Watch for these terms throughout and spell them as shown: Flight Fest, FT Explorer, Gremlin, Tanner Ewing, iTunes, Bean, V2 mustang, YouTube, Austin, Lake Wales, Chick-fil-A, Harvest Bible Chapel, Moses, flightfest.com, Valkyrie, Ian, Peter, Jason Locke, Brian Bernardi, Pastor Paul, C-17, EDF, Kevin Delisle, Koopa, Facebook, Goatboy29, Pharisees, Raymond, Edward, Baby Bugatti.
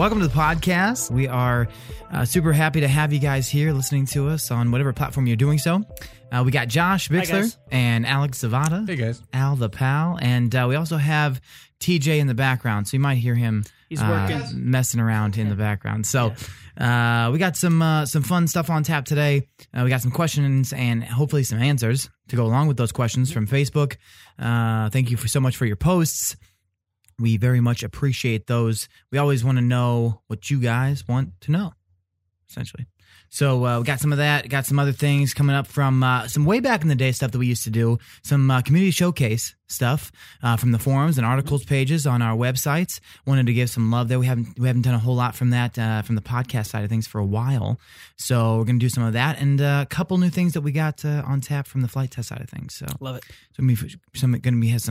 Welcome to the podcast. We are super happy to have you guys here listening to us on whatever platform you're doing so. We got Josh Bixler and Alex Zavada. Hey, guys. Al the Pal. And we also have TJ in the background, so you might hear him. He's working, messing around in the background. So we got some fun stuff on tap today. We got some questions and hopefully some answers to go along with those questions from Facebook. Thank you so much for your posts. We very much appreciate those. We always want to know what you guys want to know, essentially. So we got some of that. Got some other things coming up from some way back in the day stuff that we used to do. Some community showcase stuff from the forums and articles pages on our websites. Wanted to give some love there. We haven't done a whole lot from that from the podcast side of things for a while. So we're gonna do some of that and a couple new things that we got on tap from the flight test side of things. So love it. So gonna have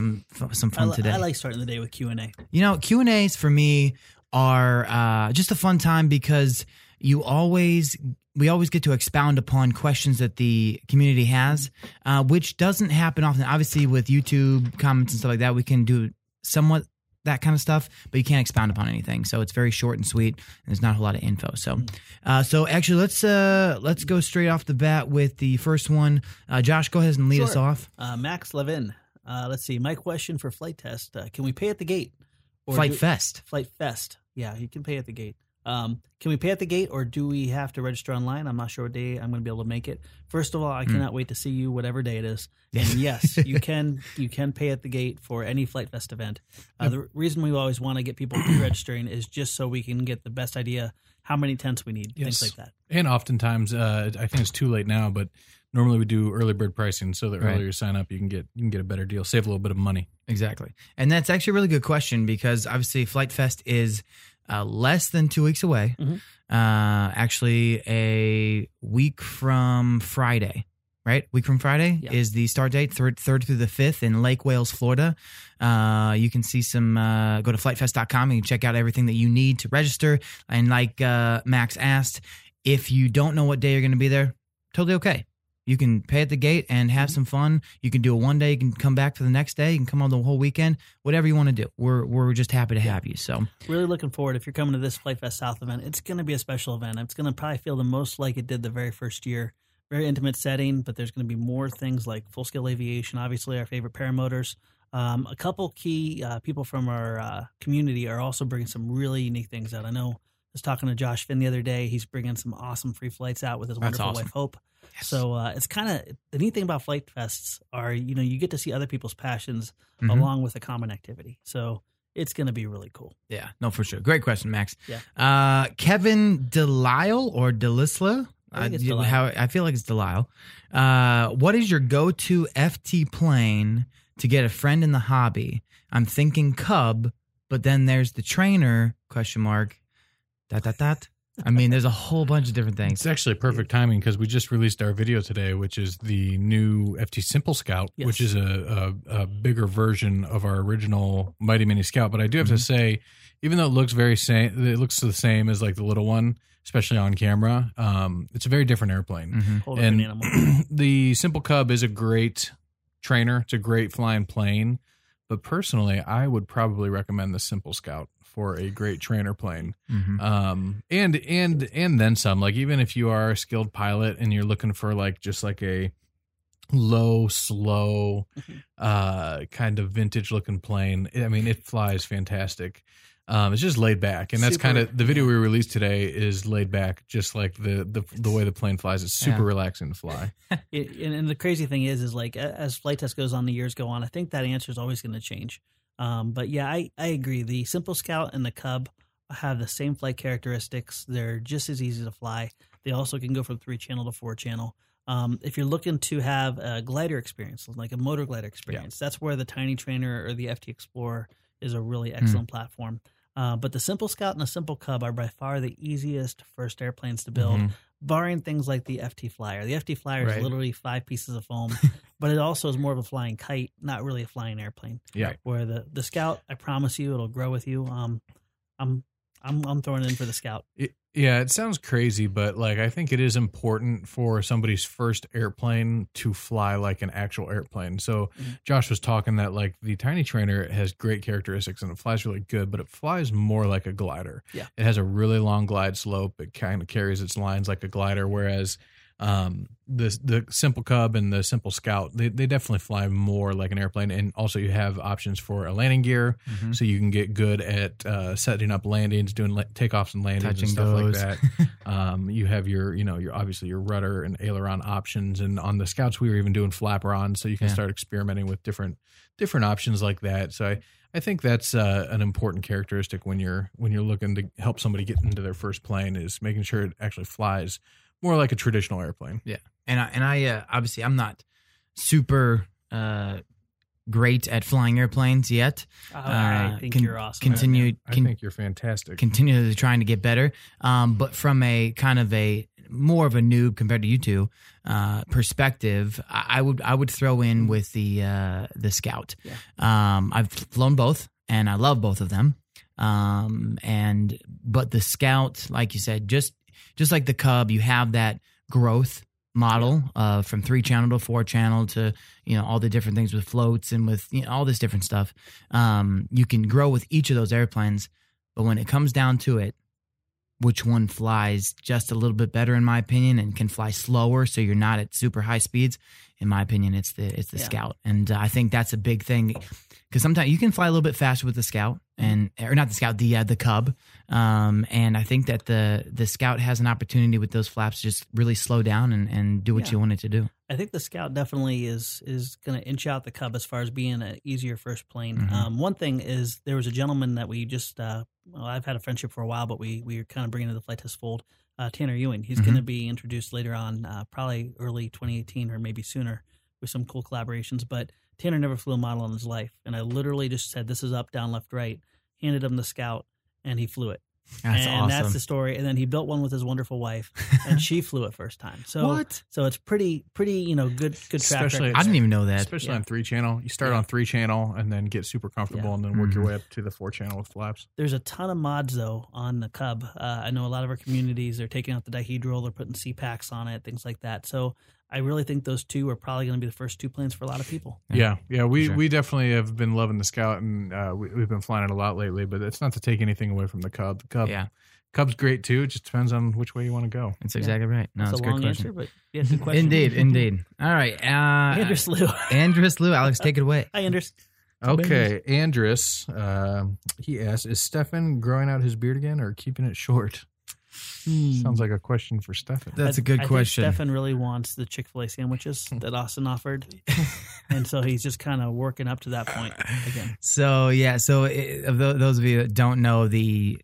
some fun today. I like starting the day with Q&A. You know, Q&As for me are just a fun time because we always get to expound upon questions that the community has, which doesn't happen often. Obviously, with YouTube comments and stuff like that, we can do somewhat that kind of stuff, but you can't expound upon anything. So it's very short and sweet, and there's not a lot of info. So actually, let's go straight off the bat with the first one. Josh, go ahead and lead us off. Max Levin, let's see. My question for flight test: can we pay at the gate? Flight Fest. Yeah, you can pay at the gate. Can we pay at the gate or do we have to register online? I'm not sure what day I'm going to be able to make it. First of all, I cannot wait to see you whatever day it is. And yes, you can pay at the gate for any Flight Fest event. The reason we always want to get people pre-registering is just so we can get the best idea how many tents we need, things like that. And oftentimes, I think it's too late now, but normally we do early bird pricing so that earlier you sign up, you can get a better deal, save a little bit of money. Exactly. And that's actually a really good question because obviously Flight Fest is less than 2 weeks away, actually a week from Friday, right? Week from Friday is the start date, 3rd through the 5th in Lake Wales, Florida. You can see some, go to flightfest.com and check out everything that you need to register. And like Max asked, if you don't know what day you're going to be there, totally okay. You can pay at the gate and have some fun. You can do it one day. You can come back for the next day. You can come on the whole weekend. Whatever you want to do. We're just happy to have you. So really looking forward. If you're coming to this Flight Fest South event, it's going to be a special event. It's going to probably feel the most like it did the very first year. Very intimate setting, but there's going to be more things like full-scale aviation, obviously our favorite paramotors. A couple key people from our community are also bringing some really unique things out. I know I was talking to Josh Finn the other day. He's bringing some awesome free flights out with his wonderful wife, Hope. Yes. So it's kind of the neat thing about Flight Fests are, you get to see other people's passions along with a common activity. So it's going to be really cool. Yeah, no, for sure. Great question, Max. Yeah. Kevin Delisle or Delisla? I feel like it's Delisle. What is your go-to FT plane to get a friend in the hobby? I'm thinking Cub, but then there's the trainer, . . I mean, there's a whole bunch of different things. It's actually perfect timing because we just released our video today, which is the new FT Simple Scout, which is a bigger version of our original Mighty Mini Scout. But I do have to say, even though it looks it looks the same as like the little one, especially on camera, it's a very different airplane. And animal. The Simple Cub is a great trainer. It's a great flying plane. But personally, I would probably recommend the Simple Scout for a great trainer plane. And then some, like even if you are a skilled pilot and you're looking for like, just like a low, slow, kind of vintage looking plane. I mean, it flies fantastic. It's just laid back. And that's kind of the video we released today is laid back, just like the way the plane flies. It's super relaxing to fly. And the crazy thing is like as flight test goes on, the years go on, I think that answer is always going to change. But yeah, I agree. The Simple Scout and the Cub have the same flight characteristics. They're just as easy to fly. They also can go from 3-channel to 4-channel. If you're looking to have a glider experience, like a motor glider experience, that's where the Tiny Trainer or the FT Explorer is a really excellent platform. But the Simple Scout and the Simple Cub are by far the easiest first airplanes to build, barring things like the FT Flyer. The FT Flyer is literally 5 pieces of foam, but it also is more of a flying kite, not really a flying airplane. Yeah. Where the Scout, I promise you, it'll grow with you. I'm throwing in for the Scout. It, Yeah, it sounds crazy, but like I think it is important for somebody's first airplane to fly like an actual airplane. So Josh was talking that like the Tiny Trainer has great characteristics and it flies really good, but it flies more like a glider. Yeah. It has a really long glide slope. It kind of carries its lines like a glider, whereas the Simple Cub and the Simple Scout, they definitely fly more like an airplane. And also you have options for a landing gear. Mm-hmm. So you can get good at setting up landings, doing takeoffs and landings, touching and stuff those. Like that. You have your obviously your rudder and aileron options. And on the Scouts, we were even doing flaperons. So you can start experimenting with different options like that. So I think that's an important characteristic when you're looking to help somebody get into their first plane, is making sure it actually flies more like a traditional airplane. Yeah. And I obviously I'm not super great at flying airplanes yet. I think you're awesome. I think you're fantastic. Continually trying to get better. But from a kind of a more of a noob compared to you two perspective, I would throw in with the Scout. Yeah. I've flown both and I love both of them. But the Scout, like you said, just like the Cub, you have that growth model from 3-channel to 4-channel to, all the different things with floats and with all this different stuff. You can grow with each of those airplanes, but when it comes down to it, which one flies just a little bit better, in my opinion, and can fly slower so you're not at super high speeds? In my opinion, it's the Scout. And I think that's a big thing, because sometimes you can fly a little bit faster with the Scout, the Cub. And I think that the Scout has an opportunity with those flaps to just really slow down and do what you want it to do. I think the Scout definitely is going to inch out the Cub as far as being an easier first plane. Mm-hmm. One thing is, there was a gentleman that we just I've had a friendship for a while, but we were kind of bringing to the flight test fold, Tanner Ewing. He's going to be introduced later on, probably early 2018 or maybe sooner, with some cool collaborations. But Tanner never flew a model in his life, and I literally just said, "This is up, down, left, right." Handed him the Scout, and he flew it. That's awesome. That's the story. And then he built one with his wonderful wife, and she flew it first time. So what? So it's pretty, good track record. I didn't even know that. Especially on 3-channel. You start on 3-channel and then get super comfortable and then work your way up to the 4-channel with flaps. There's a ton of mods, though, on the Cub. I know a lot of our communities, they're taking out the dihedral, they're putting C-packs on it, things like that. So I really think those two are probably going to be the first two planes for a lot of people. Yeah. Yeah. We definitely have been loving the Scout, and we've been flying it a lot lately, but it's not to take anything away from the Cub. Cub's great too. It just depends on which way you want to go. That's exactly right. No, it's a good long question. Answer, but yeah, good question. Indeed. All right. Andrus Lou. Alex, take it away. Hi, Andrus. Okay. Andrus, he asked, is Stefan growing out his beard again or keeping it short? Sounds like a question for Stefan. That's a good question. Stefan really wants the Chick-fil-A sandwiches that Austin offered, and so he's just kind of working up to that point again. So those of you that don't know the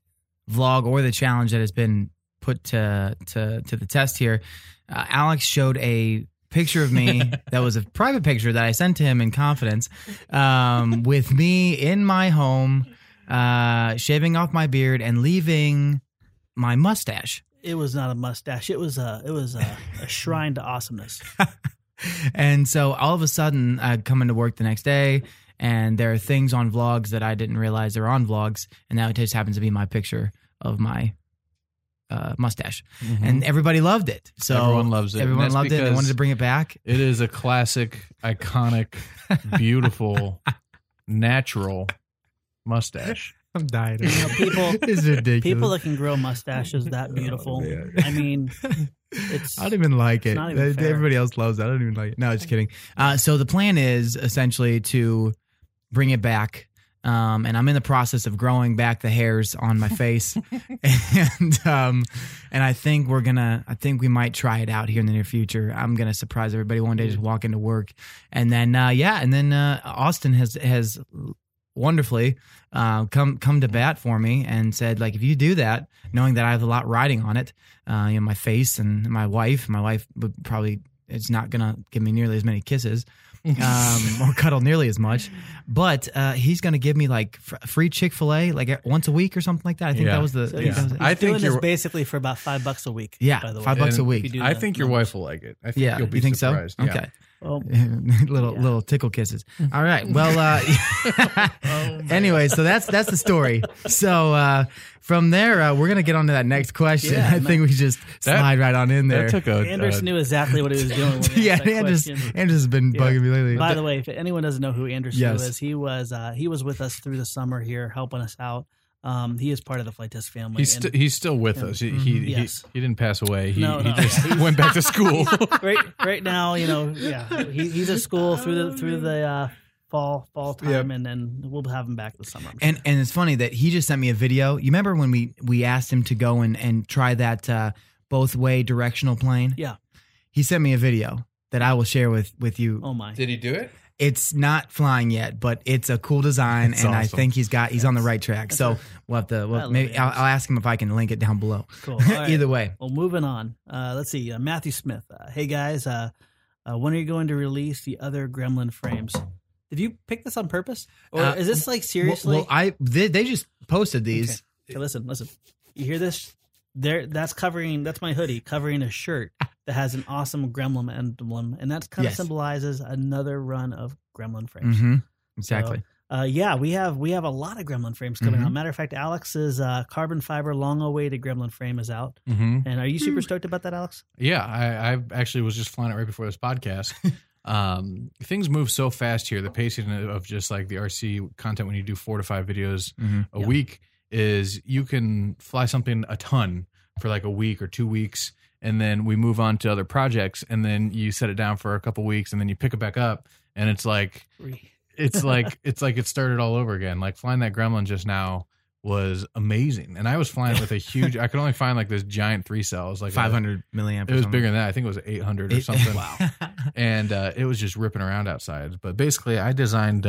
vlog or the challenge that has been put to the test here, Alex showed a picture of me that was a private picture that I sent to him in confidence, with me in my home, shaving off my beard and leaving my mustache. It was not a mustache. It was a shrine to awesomeness. And so all of a sudden, I come into work the next day, and there are things on vlogs that I didn't realize are on vlogs, and now it just happens to be my picture of my mustache. Mm-hmm. And everybody loved it. So everyone loves it. Everyone loved it. They wanted to bring it back. It is a classic, iconic, beautiful, natural mustache. I'm dying. People that can grow mustaches that beautiful. Oh, I mean, I don't even like it. Everybody else loves it. I don't even like it. No, just kidding. So the plan is essentially to bring it back. And I'm in the process of growing back the hairs on my face, and I think we might try it out here in the near future. I'm gonna surprise everybody one day, just walk into work, and then Austin has wonderfully come to bat for me and said, like, if you do that, knowing that I have a lot riding on it, my face and my wife would probably, it's not going to give me nearly as many kisses or cuddle nearly as much, but he's going to give me like free Chick-fil-A like once a week or something like that. I think that was the... So yeah. I think you're basically for about $5 a week. Yeah, by the way. $5 a week. I think your wife will like it. I think you'll be surprised. Okay. Yeah. Oh. little tickle kisses. All right. Well, anyway, so that's the story. So from there, we're going to get on to that next question. Yeah, I think we just slide right on in there. Anderson knew exactly what he was doing. Yeah, Anderson has been bugging me lately. By the way, if anyone doesn't know who Anderson is, he was with us through the summer here, helping us out. He is part of the Flight Test family. He's still with us. He didn't pass away. He just went back to school. Right now, he's at school through the fall time, and then we'll have him back this summer. And it's funny that he just sent me a video. You remember when we asked him to go and try that both way directional plane? Yeah. He sent me a video that I will share with you. Oh my! Did he do it? It's not flying yet, but it's a cool design, and awesome. I think he's on the right track. So we'll have to. I'll ask him if I can link it down below. Cool. Right. Either way. Well, moving on. Let's see. Matthew Smith. Hey guys, when are you going to release the other Gremlin frames? Did you pick this on purpose, or is this like seriously? Well, they just posted these. Okay, listen. You hear this? There. That's my hoodie covering a shirt that has an awesome Gremlin emblem, and that kind of symbolizes another run of Gremlin frames. Mm-hmm. Exactly. So, we have a lot of Gremlin frames coming out. Matter of fact, Alex's carbon fiber long-awaited Gremlin frame is out. Mm-hmm. And are you super stoked about that, Alex? Yeah, I actually was just flying it right before this podcast. Things move so fast here. The pacing of just like the RC content when you do 4 to 5 videos a week is you can fly something a ton for like a week or 2 weeks. And then we move on to other projects, and then you set it down for a couple weeks, and then you pick it back up, and it's like it started all over again. Like flying that Gremlin just now was amazing, and I was flying with a huge. I could only find like this giant 3-cell, like 500 milliamp. It was bigger than that. I think it was 800 or something. Wow! And it was just ripping around outside. But basically, I designed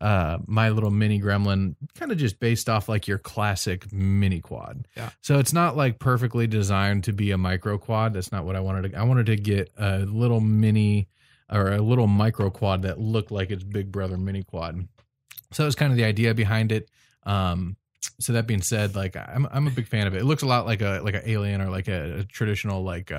my little mini Gremlin kind of just based off like your classic mini quad. Yeah. So it's not like perfectly designed to be a micro quad. That's not what I wanted. I wanted to get a little mini or a little micro quad that looked like its big brother mini quad. So that was kind of the idea behind it. So that being said, like I'm a big fan of it. It looks a lot like an alien or like a traditional, like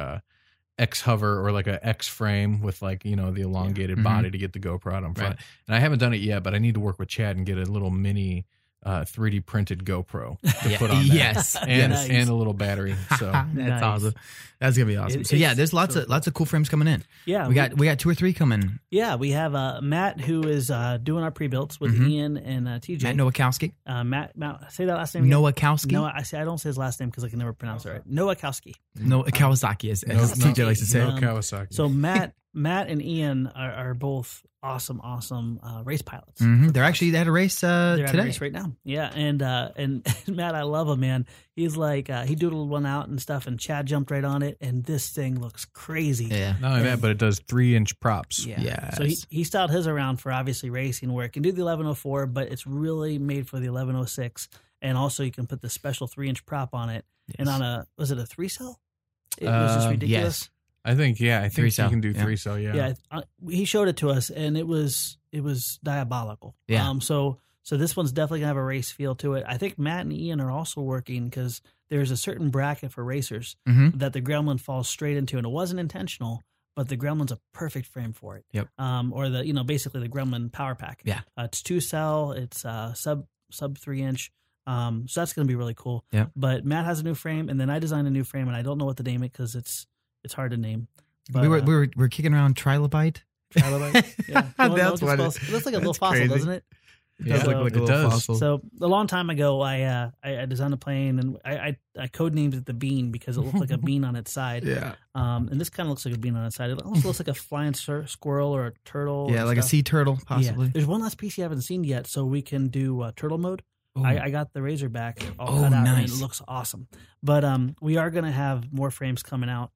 X hover or like a X frame with like, the elongated body to get the GoPro out on front. Right. And I haven't done it yet, but I need to work with Chad and get a little mini 3D printed GoPro to put on that. Yes. And a little battery. So that's awesome. That's going to be awesome. There's lots of cool frames coming in. Yeah. We got 2 or 3 coming. Yeah. We have Matt, who is doing our pre-builts with Ian and TJ. Matt Nowakowski. Matt, say that last name again. Nowakowski. No, I don't say his last name because I can never pronounce it right. Nowakowski. No, Kawasaki as TJ likes to say. Kawasaki. So Matt and Ian are both awesome race pilots. Mm-hmm. They had a race today. They're at a race right now. Yeah, and Matt, I love him, man. He's like he doodled one out and stuff, and Chad jumped right on it, and this thing looks crazy. Yeah, not only that, but it does 3-inch props. Yeah. Yes. So he styled his around for obviously racing, where it can do the 1104, but it's really made for the 1106, and also you can put the special 3-inch prop on it. Yes. And on was it a 3-cell? It was just ridiculous. Yes. I think he can do 3-cell, Yeah, he showed it to us, and it was diabolical. Yeah. So this one's definitely going to have a race feel to it. I think Matt and Ian are also working because there's a certain bracket for racers that the Gremlin falls straight into, and it wasn't intentional, but the Gremlin's a perfect frame for it. Yep. Or the basically the Gremlin power pack. Yeah. It's 2-cell. It's sub 3-inch. So that's going to be really cool. Yeah. But Matt has a new frame, and then I designed a new frame, and I don't know what to name it because it's hard to name. But, we were kicking around trilobite. Yeah, that's what it looks like. A little fossil, crazy. Doesn't it? It does look like a little fossil. So a long time ago, I designed a plane, and I codenamed it the Bean because it looked like a bean on its side. Yeah. And this kind of looks like a bean on its side. It almost looks like a flying squirrel or a turtle. Yeah, like a sea turtle possibly. Yeah. There's one last piece you haven't seen yet, so we can do turtle mode. I got the Razorback all cut out, nice. And it looks awesome. But we are going to have more frames coming out.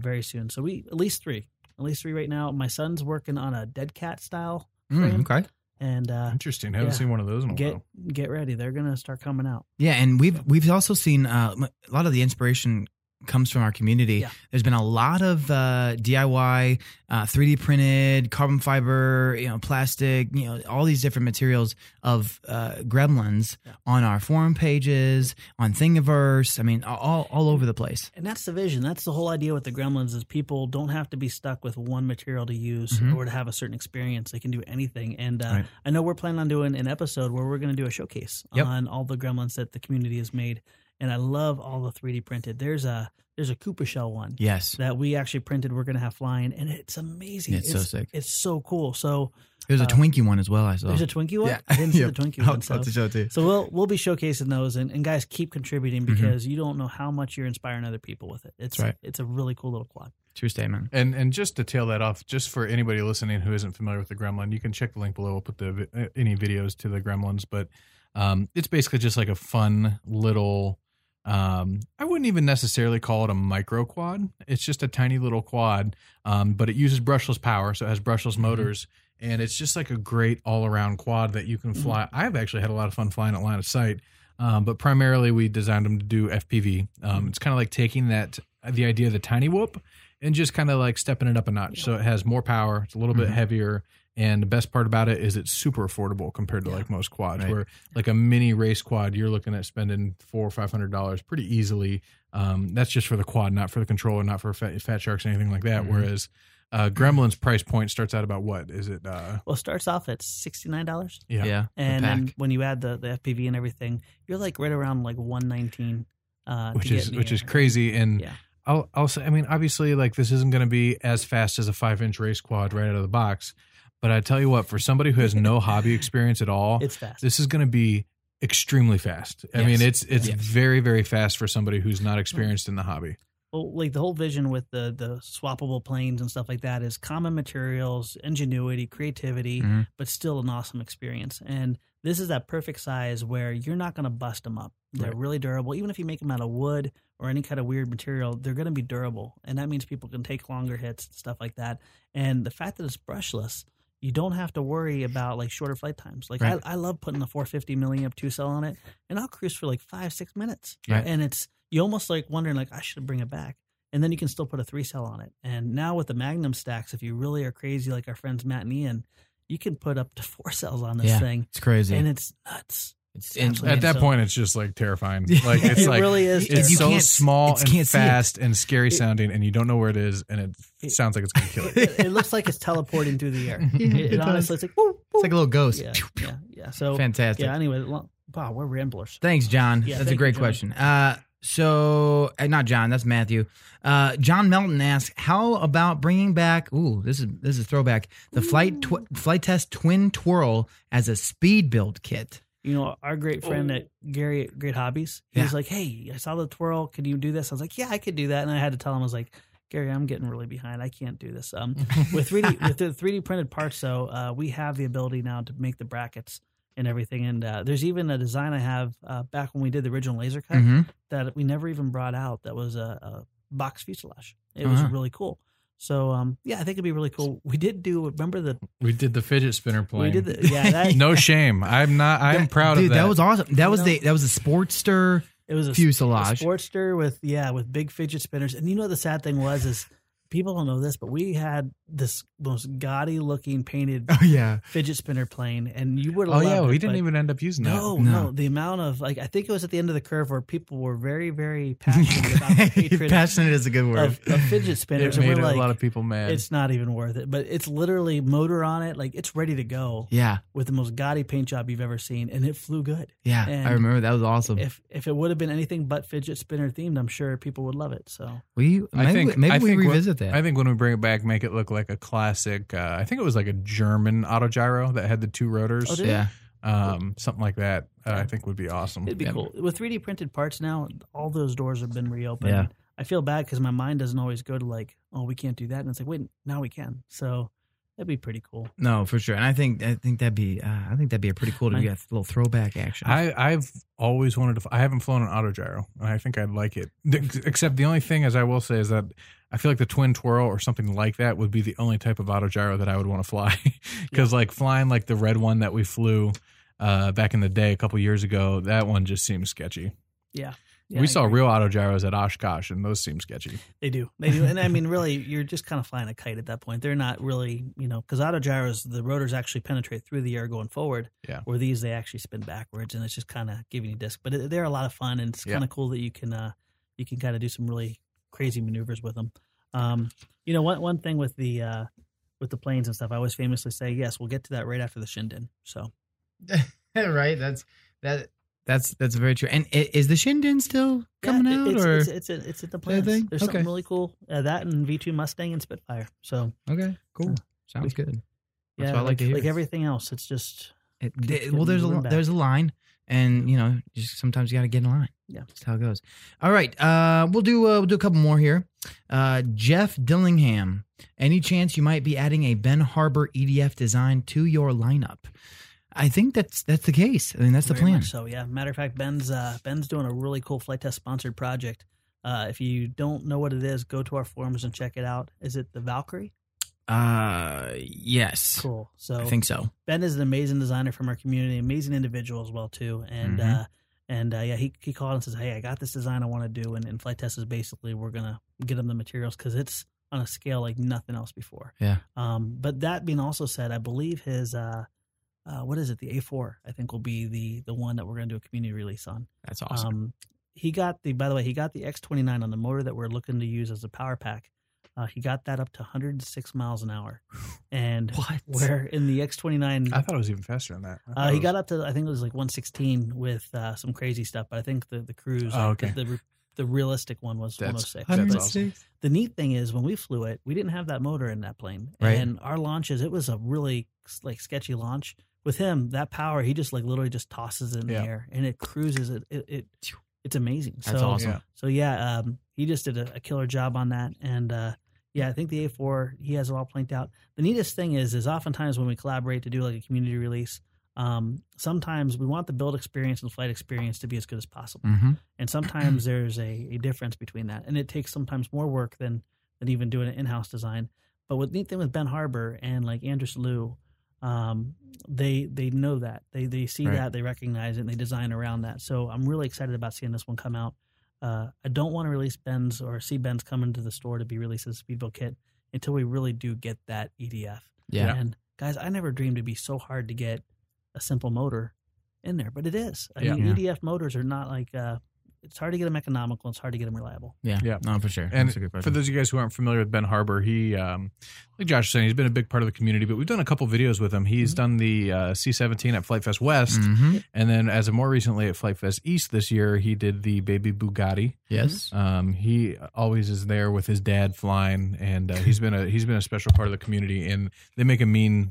Very soon. So at least three right now. My son's working on a dead cat style frame. Okay. And interesting. I haven't seen one of those in a while. Get ready. They're going to start coming out. Yeah. And we've also seen a lot of the inspiration comes from our community. Yeah. There's been a lot of DIY, 3D printed, carbon fiber, plastic, all these different materials of gremlins on our forum pages, on Thingiverse. I mean, all over the place. And that's the vision. That's the whole idea with the gremlins is people don't have to be stuck with one material to use or to have a certain experience. They can do anything. And right. I know we're planning on doing an episode where we're going to do a showcase on all the gremlins that the community has made. And I love all the 3D printed. There's a Koopa shell one. Yes. That we actually printed. We're going to have flying. And it's amazing. It's so sick. It's so cool. So there's a Twinkie one as well. I saw. There's a Twinkie one? Yeah. I didn't see the Twinkie one. I'll to show too. So we'll be showcasing those. And guys, keep contributing because you don't know how much you're inspiring other people with it. It's a really cool little quad. True statement. And just to tail that off, just for anybody listening who isn't familiar with the Gremlin, you can check the link below. We'll put any videos to the Gremlins. But it's basically just like a fun little... I wouldn't even necessarily call it a micro quad. It's just a tiny little quad, but it uses brushless power. So it has brushless motors and it's just like a great all around quad that you can fly. I've actually had a lot of fun flying at line of sight. But primarily we designed them to do FPV. It's kind of like taking the idea of the tiny whoop and just kind of like stepping it up a notch. So it has more power. It's a little bit heavier. And the best part about it is it's super affordable compared to like most quads, where like a mini race quad, you're looking at spending $400 or $500 pretty easily. That's just for the quad, not for the controller, not for fat sharks, anything like that. Whereas Gremlin's price point starts out about what is it? It starts off at $69. Yeah. And then when you add the FPV and everything, you're like right around like $119. Which is crazy. And I'll say, I mean, obviously like this isn't going to be as fast as a 5-inch race quad right out of the box. But I tell you what, for somebody who has no hobby experience at all, it's fast. This is going to be extremely fast. I mean, it's very, very fast for somebody who's not experienced in the hobby. Well, like the whole vision with the swappable planes and stuff like that is common materials, ingenuity, creativity, but still an awesome experience. And this is that perfect size where you're not going to bust them up. They're really durable. Even if you make them out of wood or any kind of weird material, they're going to be durable. And that means people can take longer hits and stuff like that. And the fact that it's brushless, you don't have to worry about like shorter flight times. Like I love putting the 450 milliamp 2-cell on it, and I'll cruise for like 5-6 minutes. Right. And it's you almost like wondering like I should bring it back, and then you can still put a 3-cell on it. And now with the Magnum stacks, if you really are crazy like our friends Matt and Ian, you can put up to 4 cells on this thing. It's crazy and it's nuts. At that point, it's just like terrifying. Like it's it like really is. It's so small and fast and scary sounding, and you don't know where it is, and it sounds like it's going to kill you. It looks like it's teleporting through the air. It honestly, it's like woo, it's like a little ghost. Yeah. So fantastic. Yeah. Anyway, wow, we're ramblers. Thanks, John. Yeah, that's a great question. So not John, that's Matthew. John Melton asks, how about bringing back? Ooh, this is throwback. The flight test twin twirl as a speed build kit. You know, our great friend at Gary at Great Hobbies, he was like, hey, I saw the twirl. Can you do this? I was like, yeah, I could do that. And I had to tell him, I was like, Gary, I'm getting really behind. I can't do this. With the 3D printed parts, though, we have the ability now to make the brackets and everything. And there's even a design I have back when we did the original laser cut that we never even brought out that was a box fuselage. It was really cool. So, I think it'd be really cool. We did the fidget spinner plane. No shame. I'm proud of that. That was awesome. That was a Sportster fuselage. A Sportster with big fidget spinners. And you know what the sad thing was is people don't know this, but we had this most gaudy looking painted fidget spinner plane. And you would have loved it. We didn't even end up using that. No. The amount of, like, I think it was at the end of the curve where people were very, very passionate about the hatred. Passionate is a good word. Of fidget spinners. It made a lot of people mad. It's not even worth it. But it's literally motor on it. Like, it's ready to go. Yeah. With the most gaudy paint job you've ever seen. And it flew good. Yeah. And I remember that was awesome. If it would have been anything but fidget spinner themed, I'm sure people would love it. So maybe we revisit that. I think when we bring it back, make it look like a classic. I think it was like a German autogyro that had the two rotors. Oh, yeah. Something like that, I think would be awesome. It'd be cool. With 3D printed parts now, all those doors have been reopened. Yeah. I feel bad because my mind doesn't always go to like, oh, we can't do that. And it's like, wait, now we can. So that'd be pretty cool. No, for sure. And I think that'd be a pretty cool to get a little throwback action. I've always wanted to. I haven't flown an autogyro, and I think I'd like it. Except the only thing, as I will say, is that I feel like the twin twirl or something like that would be the only type of autogyro that I would want to fly. Because like flying like the red one that we flew back in the day a couple years ago, that one just seems sketchy. Yeah. Yeah, we saw real auto gyros at Oshkosh, and those seem sketchy. They do. And I mean, really, you're just kind of flying a kite at that point. They're not really, you know, because auto gyros, the rotors actually penetrate through the air going forward. Yeah. Where these, they actually spin backwards, and it's just kind of giving you disc. But they're a lot of fun, and it's kind of cool that you can kind of do some really crazy maneuvers with them. You know, one thing with the planes and stuff, I always famously say, yes, we'll get to that right after the Shinden. So, right, that's very true. And is the Shinden still coming out? It's at the plans. There's something really cool. That and V2 Mustang and Spitfire. So okay, cool. Sounds good. That's what I like to hear. Like everything else, it's just there's a line, and you know, just sometimes you got to get in line. Yeah, that's how it goes. All right, we'll do a couple more here. Jeff Dillingham, any chance you might be adding a Ben Harper EDF design to your lineup? I think that's the case. I mean, that's the plan. So yeah, matter of fact, Ben's doing a really cool flight test sponsored project. If you don't know what it is, go to our forums and check it out. Is it the Valkyrie? Yes. Cool. So I think so. Ben is an amazing designer from our community, amazing individual as well too, and he called and says, hey, I got this design I want to do, and flight test is basically we're gonna get him the materials because it's on a scale like nothing else before. Yeah. But that being also said, I believe his what is it? The A4, I think, will be the one that we're going to do a community release on. That's awesome. By the way, he got the X-29 on the motor that we're looking to use as a power pack. He got that up to 106 miles an hour. And where in the X-29... I thought it was even faster than that. He got up to, I think it was like 116 with some crazy stuff. But I think the cruise, the realistic one was 106. 106. The neat thing is when we flew it, we didn't have that motor in that plane. Right. And our launches, it was a really like sketchy launch. With him, that power, he just like literally just tosses it in the air and it cruises. It's amazing. That's awesome. Yeah. So yeah, he just did a killer job on that. And I think the A4, he has it all planked out. The neatest thing is oftentimes when we collaborate to do like a community release, sometimes we want the build experience and flight experience to be as good as possible. Mm-hmm. And sometimes there's a difference between that. And it takes sometimes more work than even doing an in-house design. But with neat thing with Ben Harper and like Andrus Lou, they know that they see that, they recognize it, and they design around that. So I'm really excited about seeing this one come out. I don't want to release Ben's or see Ben's coming to the store to be released as a speedboat kit until we really do get that EDF. Yeah. And guys, I never dreamed it'd be so hard to get a simple motor in there, but it is. I mean, EDF motors are not like it's hard to get them economical. It's hard to get them reliable. Yeah. No, for sure. And that's a good question. For those of you guys who aren't familiar with Ben Harper, he, like Josh was saying, he's been a big part of the community, but we've done a couple videos with him. He's done the C-17 at Flight Fest West. Mm-hmm. And then as of more recently at Flight Fest East this year, he did the baby Bugatti. Yes. He always is there with his dad flying, and he's been a special part of the community, and they make a mean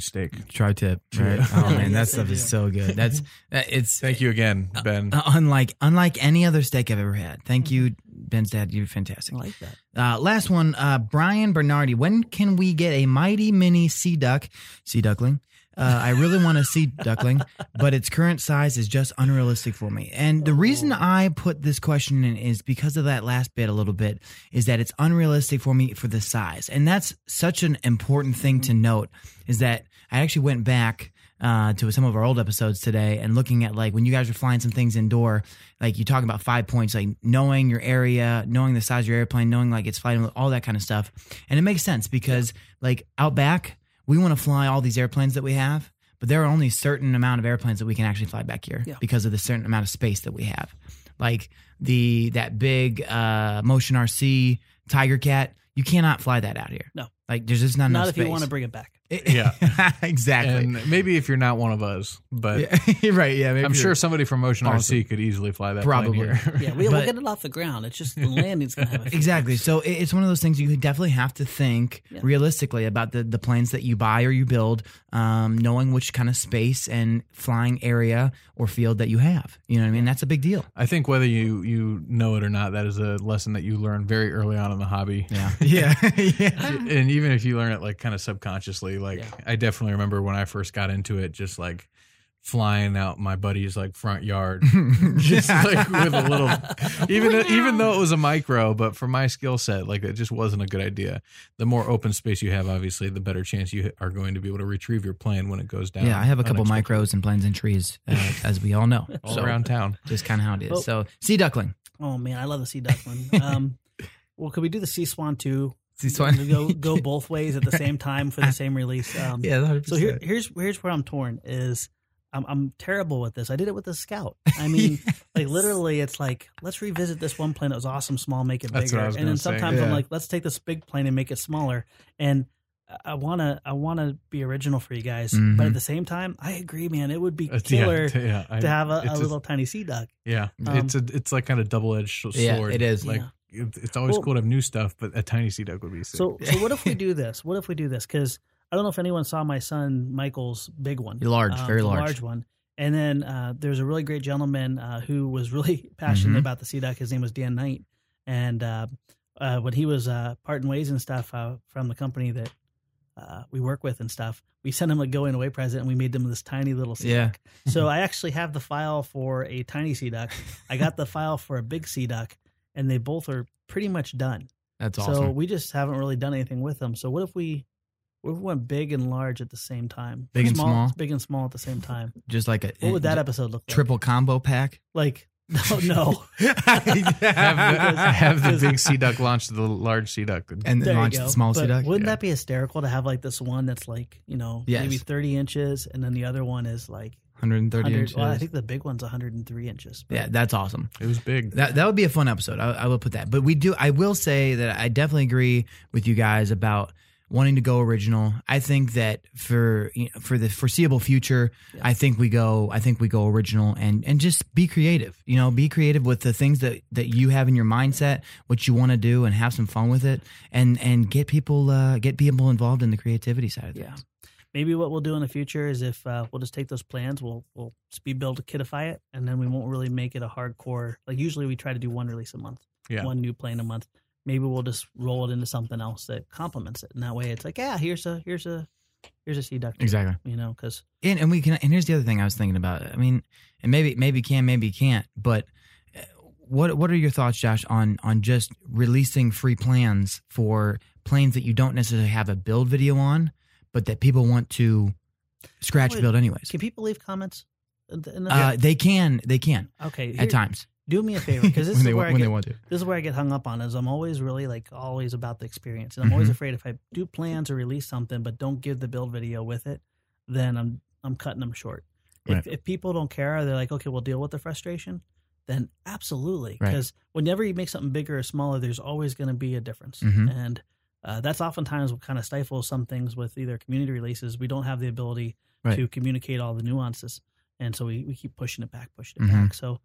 steak. Tri-tip. Right? Oh man, that stuff is so good. Thank you again, Ben. Unlike any other steak I've ever had. Thank you, Ben's dad. You're fantastic. I like that. Last one, Brian Bernardi. When can we get a mighty mini sea duckling? I really want a sea duckling, but its current size is just unrealistic for me. And the reason I put this question in is because of that last bit a little bit, is that it's unrealistic for me for the size. And that's such an important thing to note, is that I actually went back to some of our old episodes today and looking at like when you guys are flying some things indoor, like you talk about 5 points, like knowing your area, knowing the size of your airplane, knowing like it's flying, all that kind of stuff. And it makes sense because like out back, we want to fly all these airplanes that we have, but there are only a certain amount of airplanes that we can actually fly back here because of the certain amount of space that we have. Like that big Motion RC Tiger Cat, you cannot fly that out here. No. Like there's just not enough space. Not if you want to bring it back. Exactly. And maybe if you're not one of us, but maybe I'm sure somebody from Motion RC could easily fly that plane here. Yeah, we'll get it off the ground. It's just the landing's going to have a Exactly. So it's one of those things you definitely have to think realistically about the planes that you buy or you build, knowing which kind of space and flying area or field that you have. You know what I mean? That's a big deal. I think whether you know it or not, that is a lesson that you learn very early on in the hobby. Yeah. And even if you learn it like kind of subconsciously, I definitely remember when I first got into it, just like flying out my buddy's like front yard, just like with a little, even though it was a micro, but for my skill set, like it just wasn't a good idea. The more open space you have, obviously, the better chance you are going to be able to retrieve your plane when it goes down. Yeah, I have a couple micros and planes and trees, as we all know, all around town. Just kind of how it is. Oh. So sea duckling. Oh man, I love the sea duckling. Well, could we do the sea swan too? Sea swan. Go both ways at the same time for the same release. Yeah, 100%. So here's where I'm torn is. I'm terrible with this. I did it with the Scout. I mean, yes. Like literally it's like, let's revisit this one plane that was awesome, small, make it bigger. And then sometimes I'm like, let's take this big plane and make it smaller. And I wanna be original for you guys. Mm-hmm. But at the same time, I agree, man. It would be killer to have a little tiny sea duck. Yeah. It's like kind of double-edged sword. Yeah, it is. Like it's always cool to have new stuff, but a tiny sea duck would be sick. So what if we do this? What if we do this? Because I don't know if anyone saw my son Michael's big one. Very large one. And then there's a really great gentleman who was really passionate about the sea duck. His name was Dan Knight. And when he was parting ways and stuff from the company that we work with and stuff, we sent him a going away present and we made them this tiny little sea duck. So I actually have the file for a tiny sea duck. I got the file for a big sea duck, and they both are pretty much done. That's awesome. So we just haven't really done anything with them. So what if we went big and large at the same time. Big and small at the same time. Just like what would that episode look like? Triple combo pack? Like, no. Have the big sea duck launch the large sea duck. And then launch the small sea duck. Wouldn't that be hysterical to have like this one that's like, maybe 30 inches and then the other one is like 130 inches. Well, I think the big one's 103 inches. Yeah, that's awesome. It was big. That would be a fun episode. I will put that. But I will say that I definitely agree with you guys about wanting to go original. I think that for the foreseeable future, I think we go original and just be creative. Be creative with the things that you have in your mindset, what you want to do, and have some fun with it, and get people involved in the creativity side of things. Yeah. Maybe what we'll do in the future is if we'll just take those plans, we'll speed build, kidify it, and then we won't really make it a hardcore. Like usually we try to do one release a month, one new plane a month. Maybe we'll just roll it into something else that complements it, and that way it's like, here's a sea duck. Exactly. Because and we can. And here's the other thing I was thinking about. I mean, and maybe can, maybe can't. But what are your thoughts, Josh, on just releasing free plans for planes that you don't necessarily have a build video on, but that people want to scratch build anyways? Can people leave comments? They can. Okay. At times. Do me a favor, because this is where I get hung up on. Is I'm always really always about the experience, and I'm always afraid if I do plan to release something but don't give the build video with it, then I'm cutting them short. Right. If people don't care, they're like, okay, we'll deal with the frustration. Then absolutely, because whenever you make something bigger or smaller, there's always going to be a difference, and that's oftentimes what kind of stifles some things with either community releases. We don't have the ability to communicate all the nuances, and so we keep pushing it back. So.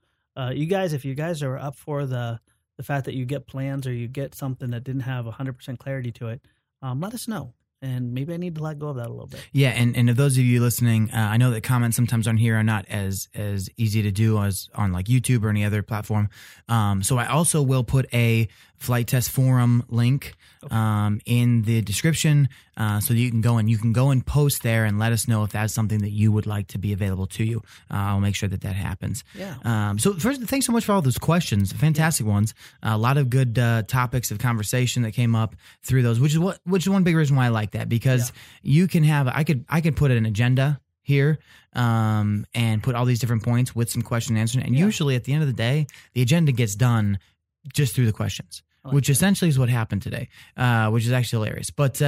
You guys, if you guys are up for the fact that you get plans or you get something that didn't have 100% clarity to it, let us know. And maybe I need to let go of that a little bit. Yeah, and if those of you listening, I know that comments sometimes on here are not as easy to do as on YouTube or any other platform. So I also will put a flight test forum link in the description, so that you can go and post there and let us know if that's something that you would like to be available to you. I'll make sure that happens. Yeah. So first, thanks so much for all those questions, fantastic ones. A lot of good topics of conversation that came up through those, which is one big reason why I like that, because you can have I could put an agenda here and put all these different points with some question and answer, and usually at the end of the day, the agenda gets done just through the questions. Essentially is what happened today, which is actually hilarious. But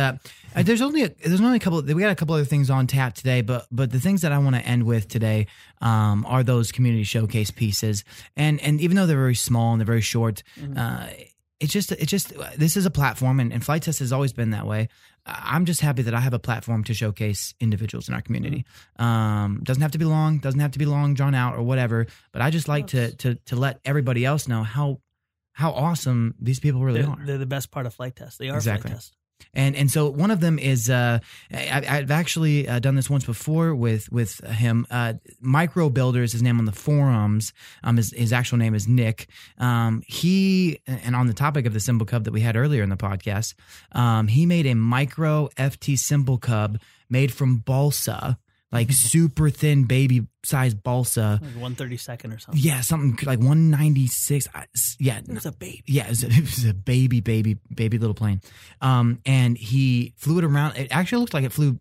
there's only a couple. We got a couple other things on tap today, but the things that I want to end with today are those community showcase pieces. And even though they're very small and they're very short, it's just this is a platform, and Flight Test has always been that way. I'm just happy that I have a platform to showcase individuals in our community. Doesn't have to be long, drawn out, or whatever. But I just like to let everybody else know how awesome these people really are. They're the best part of Flight Test. They are Flight Test. And so one of them is I've actually done this once before with him. Micro Builder is his name on the forums. His actual name is Nick. He on the topic of the Simple Cub that we had earlier in the podcast, he made a micro FT Simple Cub made from balsa like super thin baby size balsa, like 132nd or something. Yeah, something like 196. Yeah, it was a baby. Yeah, it was a baby little plane. And he flew it around. It actually looked like it flew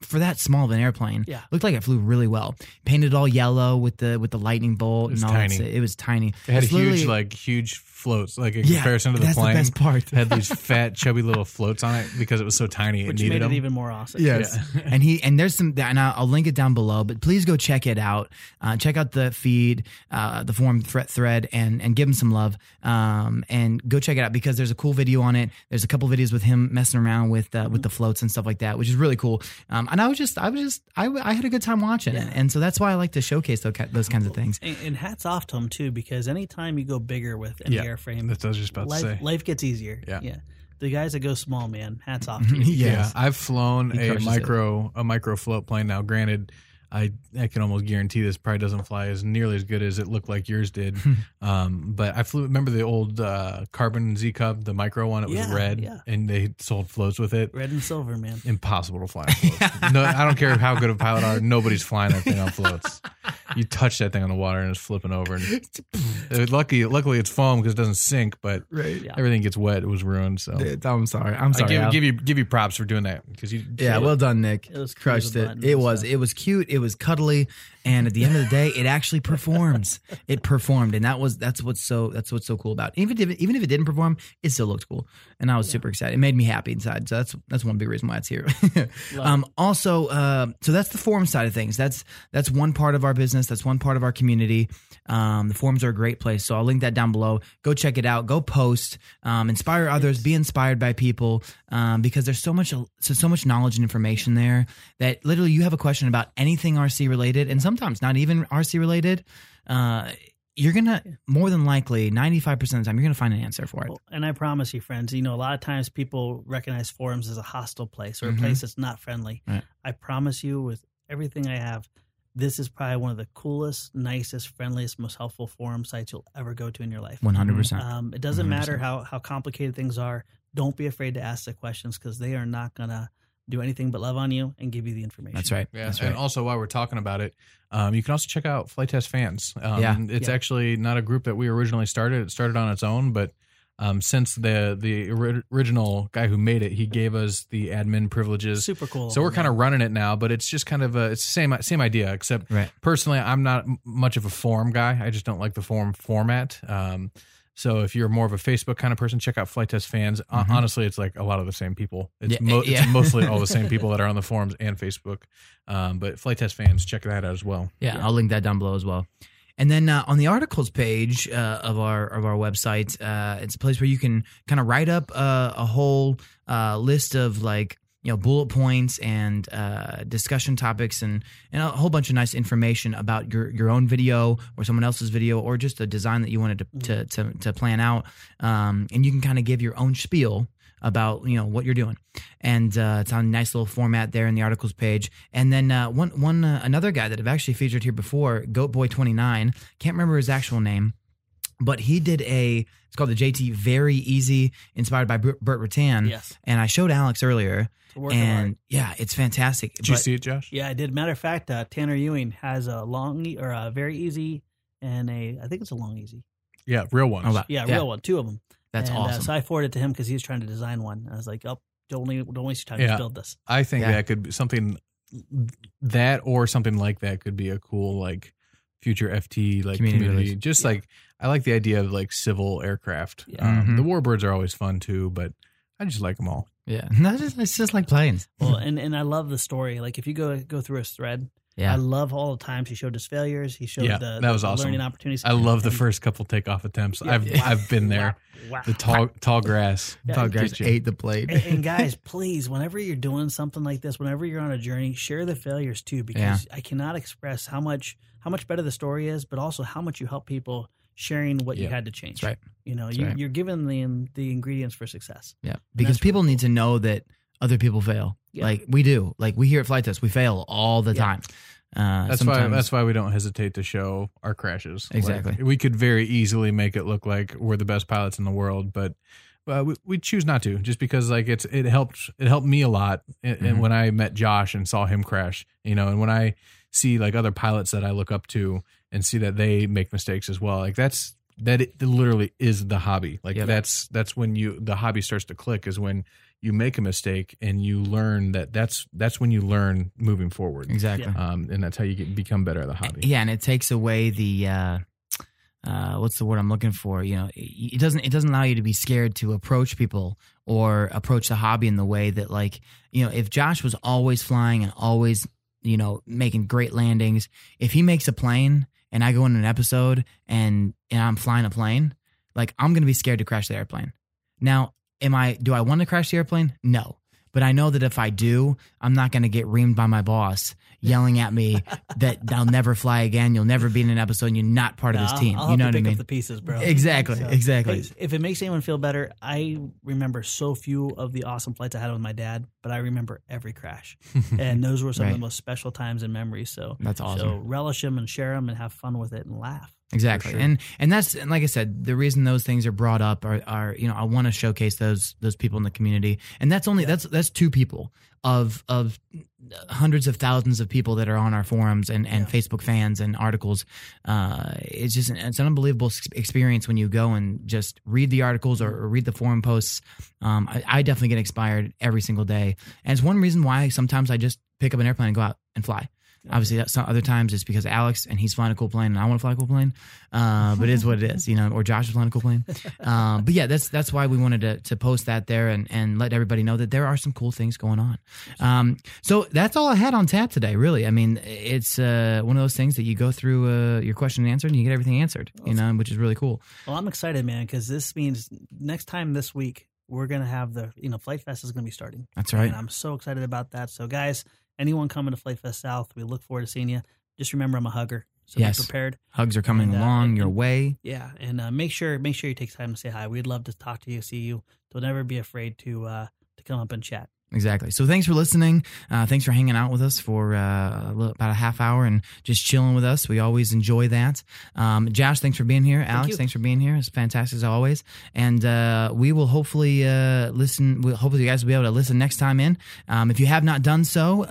for that small of an airplane. Yeah, looked like it flew really well. Painted all yellow with the lightning bolt and all that. It was tiny. It had huge floats. Like in comparison to the plane, that's the best part. It had these fat, chubby little floats on it because it was so tiny. Which made it even more awesome. Yes. Yeah. And there's some, and I'll link it down below. But please go check it out. Check out the feed, the forum thread, and give him some love. And go check it out because there's a cool video on it. There's a couple videos with him messing around with the floats and stuff like that, which is really cool. And I had a good time watching it, and so that's why I like to showcase those kinds of things. And hats off to him too, because anytime you go bigger with any airframe, that's what I was just about to say. Life gets easier. Yeah, yeah. The guys that go small, man, hats off to you. Yeah, I've flown a micro float plane. Now, granted, I can almost guarantee this probably doesn't fly as nearly as good as it looked like yours did. But I flew. Remember the old carbon Z Cub, the micro one? It was red, and they sold floats with it. Red and silver, man. Impossible to fly on floats. No, I don't care how good a pilot are. Nobody's flying that thing on floats. You touch that thing on the water and it's flipping over. And luckily, it's foam because it doesn't sink. But everything gets wet. It was ruined. So I'm sorry. I give you props for doing that because you. Yeah, well done, Nick. It was crushed it. It was cute. It was cuddly, and at the end of the day, it actually performs. It performed, and that's what's so cool about it. Even if it didn't perform, it still looked cool, and I was super excited. It made me happy inside, so that's one big reason why it's here. Also, so that's the forum side of things. That's one part of our business. That's one part of our community. The forums are a great place, so I'll link that down below. Go check it out. Go post. Inspire others. Be inspired by people because there's so much knowledge and information there that literally you have a question about anything RC related, and sometimes not even RC related, you're going to more than likely 95% of the time, you're going to find an answer for it. Well, and I promise you, friends, a lot of times people recognize forums as a hostile place or a place that's not friendly. Right. I promise you with everything I have, this is probably one of the coolest, nicest, friendliest, most helpful forum sites you'll ever go to in your life. 100%. It doesn't matter how complicated things are. Don't be afraid to ask the questions because they are not going to do anything but love on you and give you the information. That's right. Yeah. That's right. And also while we're talking about it, you can also check out Flight Test Fans. It's actually not a group that we originally started. It started on its own, but since the original guy who made it, he gave us the admin privileges. Super cool. So we're kind of running it now, but it's just kind of it's the same idea, except personally, I'm not much of a forum guy. I just don't like the forum format. So if you're more of a Facebook kind of person, check out Flight Test Fans. Honestly, it's like a lot of the same people. It's mostly all the same people that are on the forums and Facebook. But Flight Test Fans, check that out as well. Yeah, I'll link that down below as well. And then on the articles page of our website, it's a place where you can kind of write up a whole list of like, bullet points and discussion topics and a whole bunch of nice information about your own video or someone else's video or just a design that you wanted to plan out. And you can kind of give your own spiel about what you're doing, and it's on a nice little format there in the articles page. And then another guy that I've actually featured here before, Goatboy29, can't remember his actual name, but he did it's called the JT Very Easy, inspired by Burt Rutan. Yes, and I showed Alex earlier, and it's fantastic. Did you see it, Josh? Yeah, I did. Matter of fact, Tanner Ewing has a long or a very easy, and I think it's a long easy. Yeah, real one. Oh, wow. Yeah, real one. Two of them. That's awesome. So I forwarded it to him because he was trying to design one. I was like, don't waste your time. Just build this. I think that could be something that or something like that could be a cool like future FT like community. Just like I like the idea of like civil aircraft. Yeah. The warbirds are always fun too, but I just like them all. Yeah, it's just like planes. Well, and I love the story. Like if you go through his thread. Yeah. I love all the times he showed his failures. He showed the awesome learning opportunities. I love the first couple takeoff attempts. Yeah. I've been there. Wow. The tall grass. Yeah. Tall grass ate the plate. And guys, please, whenever you're doing something like this, whenever you're on a journey, share the failures too, because I cannot express how much better the story is, but also how much you help people sharing what you had to change. That's right. You're given the ingredients for success. Yeah, because people really need to know that other people fail. Yeah. Like we do. Like we here at Flight Test, we fail all the time. That's why we don't hesitate to show our crashes. Exactly. Like, we could very easily make it look like we're the best pilots in the world, but We choose not to, just because like it helped me a lot. And when I met Josh and saw him crash, you know, and when I see like other pilots that I look up to and see that they make mistakes as well, like that literally is the hobby. Like that's when the hobby starts to click, is when you make a mistake and you learn that's when you learn moving forward. Exactly. And that's how you become better at the hobby. Yeah. And it takes away the, what's the word I'm looking for? You know, it doesn't allow you to be scared to approach people or approach the hobby in the way that, like, you know, if Josh was always flying and always, you know, making great landings, if he makes a plane and I go in an episode and I'm flying a plane, like, I'm going to be scared to crash the airplane. Now, do I want to crash the airplane? No. But I know that if I do, I'm not going to get reamed by my boss yelling at me that I'll never fly again. You'll never be in an episode. And you're not part of this team. I'll you know what I mean? Pick up the pieces, bro. Exactly. So, exactly. If it makes anyone feel better, I remember so few of the awesome flights I had with my dad, but I remember every crash, and those were some of the most special times and memories. So that's awesome. So relish them and share them and have fun with it and laugh. Exactly. Sure. And that's, and like I said, the reason those things are brought up are, you know, I want to showcase those people in the community. And that's only, that's two people of hundreds of thousands of people that are on our forums and Facebook fans and articles. It's just, it's an unbelievable experience when you go and just read the articles or read the forum posts. I definitely get inspired every single day. And it's one reason why sometimes I just pick up an airplane and go out and fly. Obviously, that's other times it's because Alex and he's flying a cool plane and I want to fly a cool plane, but it is what it is, you know. Or Josh is flying a cool plane, but yeah, that's why we wanted to post that there and let everybody know that there are some cool things going on. So that's all I had on tap today, really. I mean, it's one of those things that you go through your question and answer and you get everything answered, you know, which is really cool. Well, I'm excited, man, because this means next time this week we're gonna have the Flight Fest is gonna be starting. That's right, and I'm so excited about that. So, guys. Anyone coming to Flight Fest South, we look forward to seeing you. Just remember, I'm a hugger, so be prepared. Hugs are coming along your way. Yeah, and make sure you take time to say hi. We'd love to talk to you, see you. Don't ever be afraid to come up and chat. Exactly. So thanks for listening. Thanks for hanging out with us for about a half hour and just chilling with us. We always enjoy that. Josh, thanks for being here. Alex, thanks for being here. It's fantastic as always. And we will hopefully listen. We'll hopefully you guys will be able to listen next time in. If you have not done so,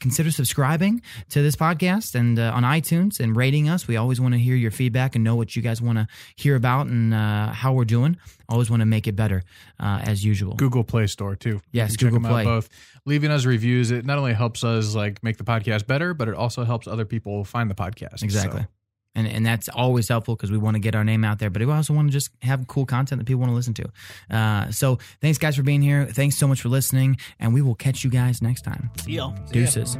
consider subscribing to this podcast and on iTunes and rating us. We always want to hear your feedback and know what you guys want to hear about and how we're doing. Always want to make it better as usual. Google Play Store too. Yes, Google Play. Both leaving us reviews, it not only helps us like make the podcast better, but it also helps other people find the podcast. Exactly. So. And that's always helpful because we want to get our name out there, but we also want to just have cool content that people want to listen to. So thanks guys for being here. Thanks so much for listening, and we will catch you guys next time. See y'all. Deuces.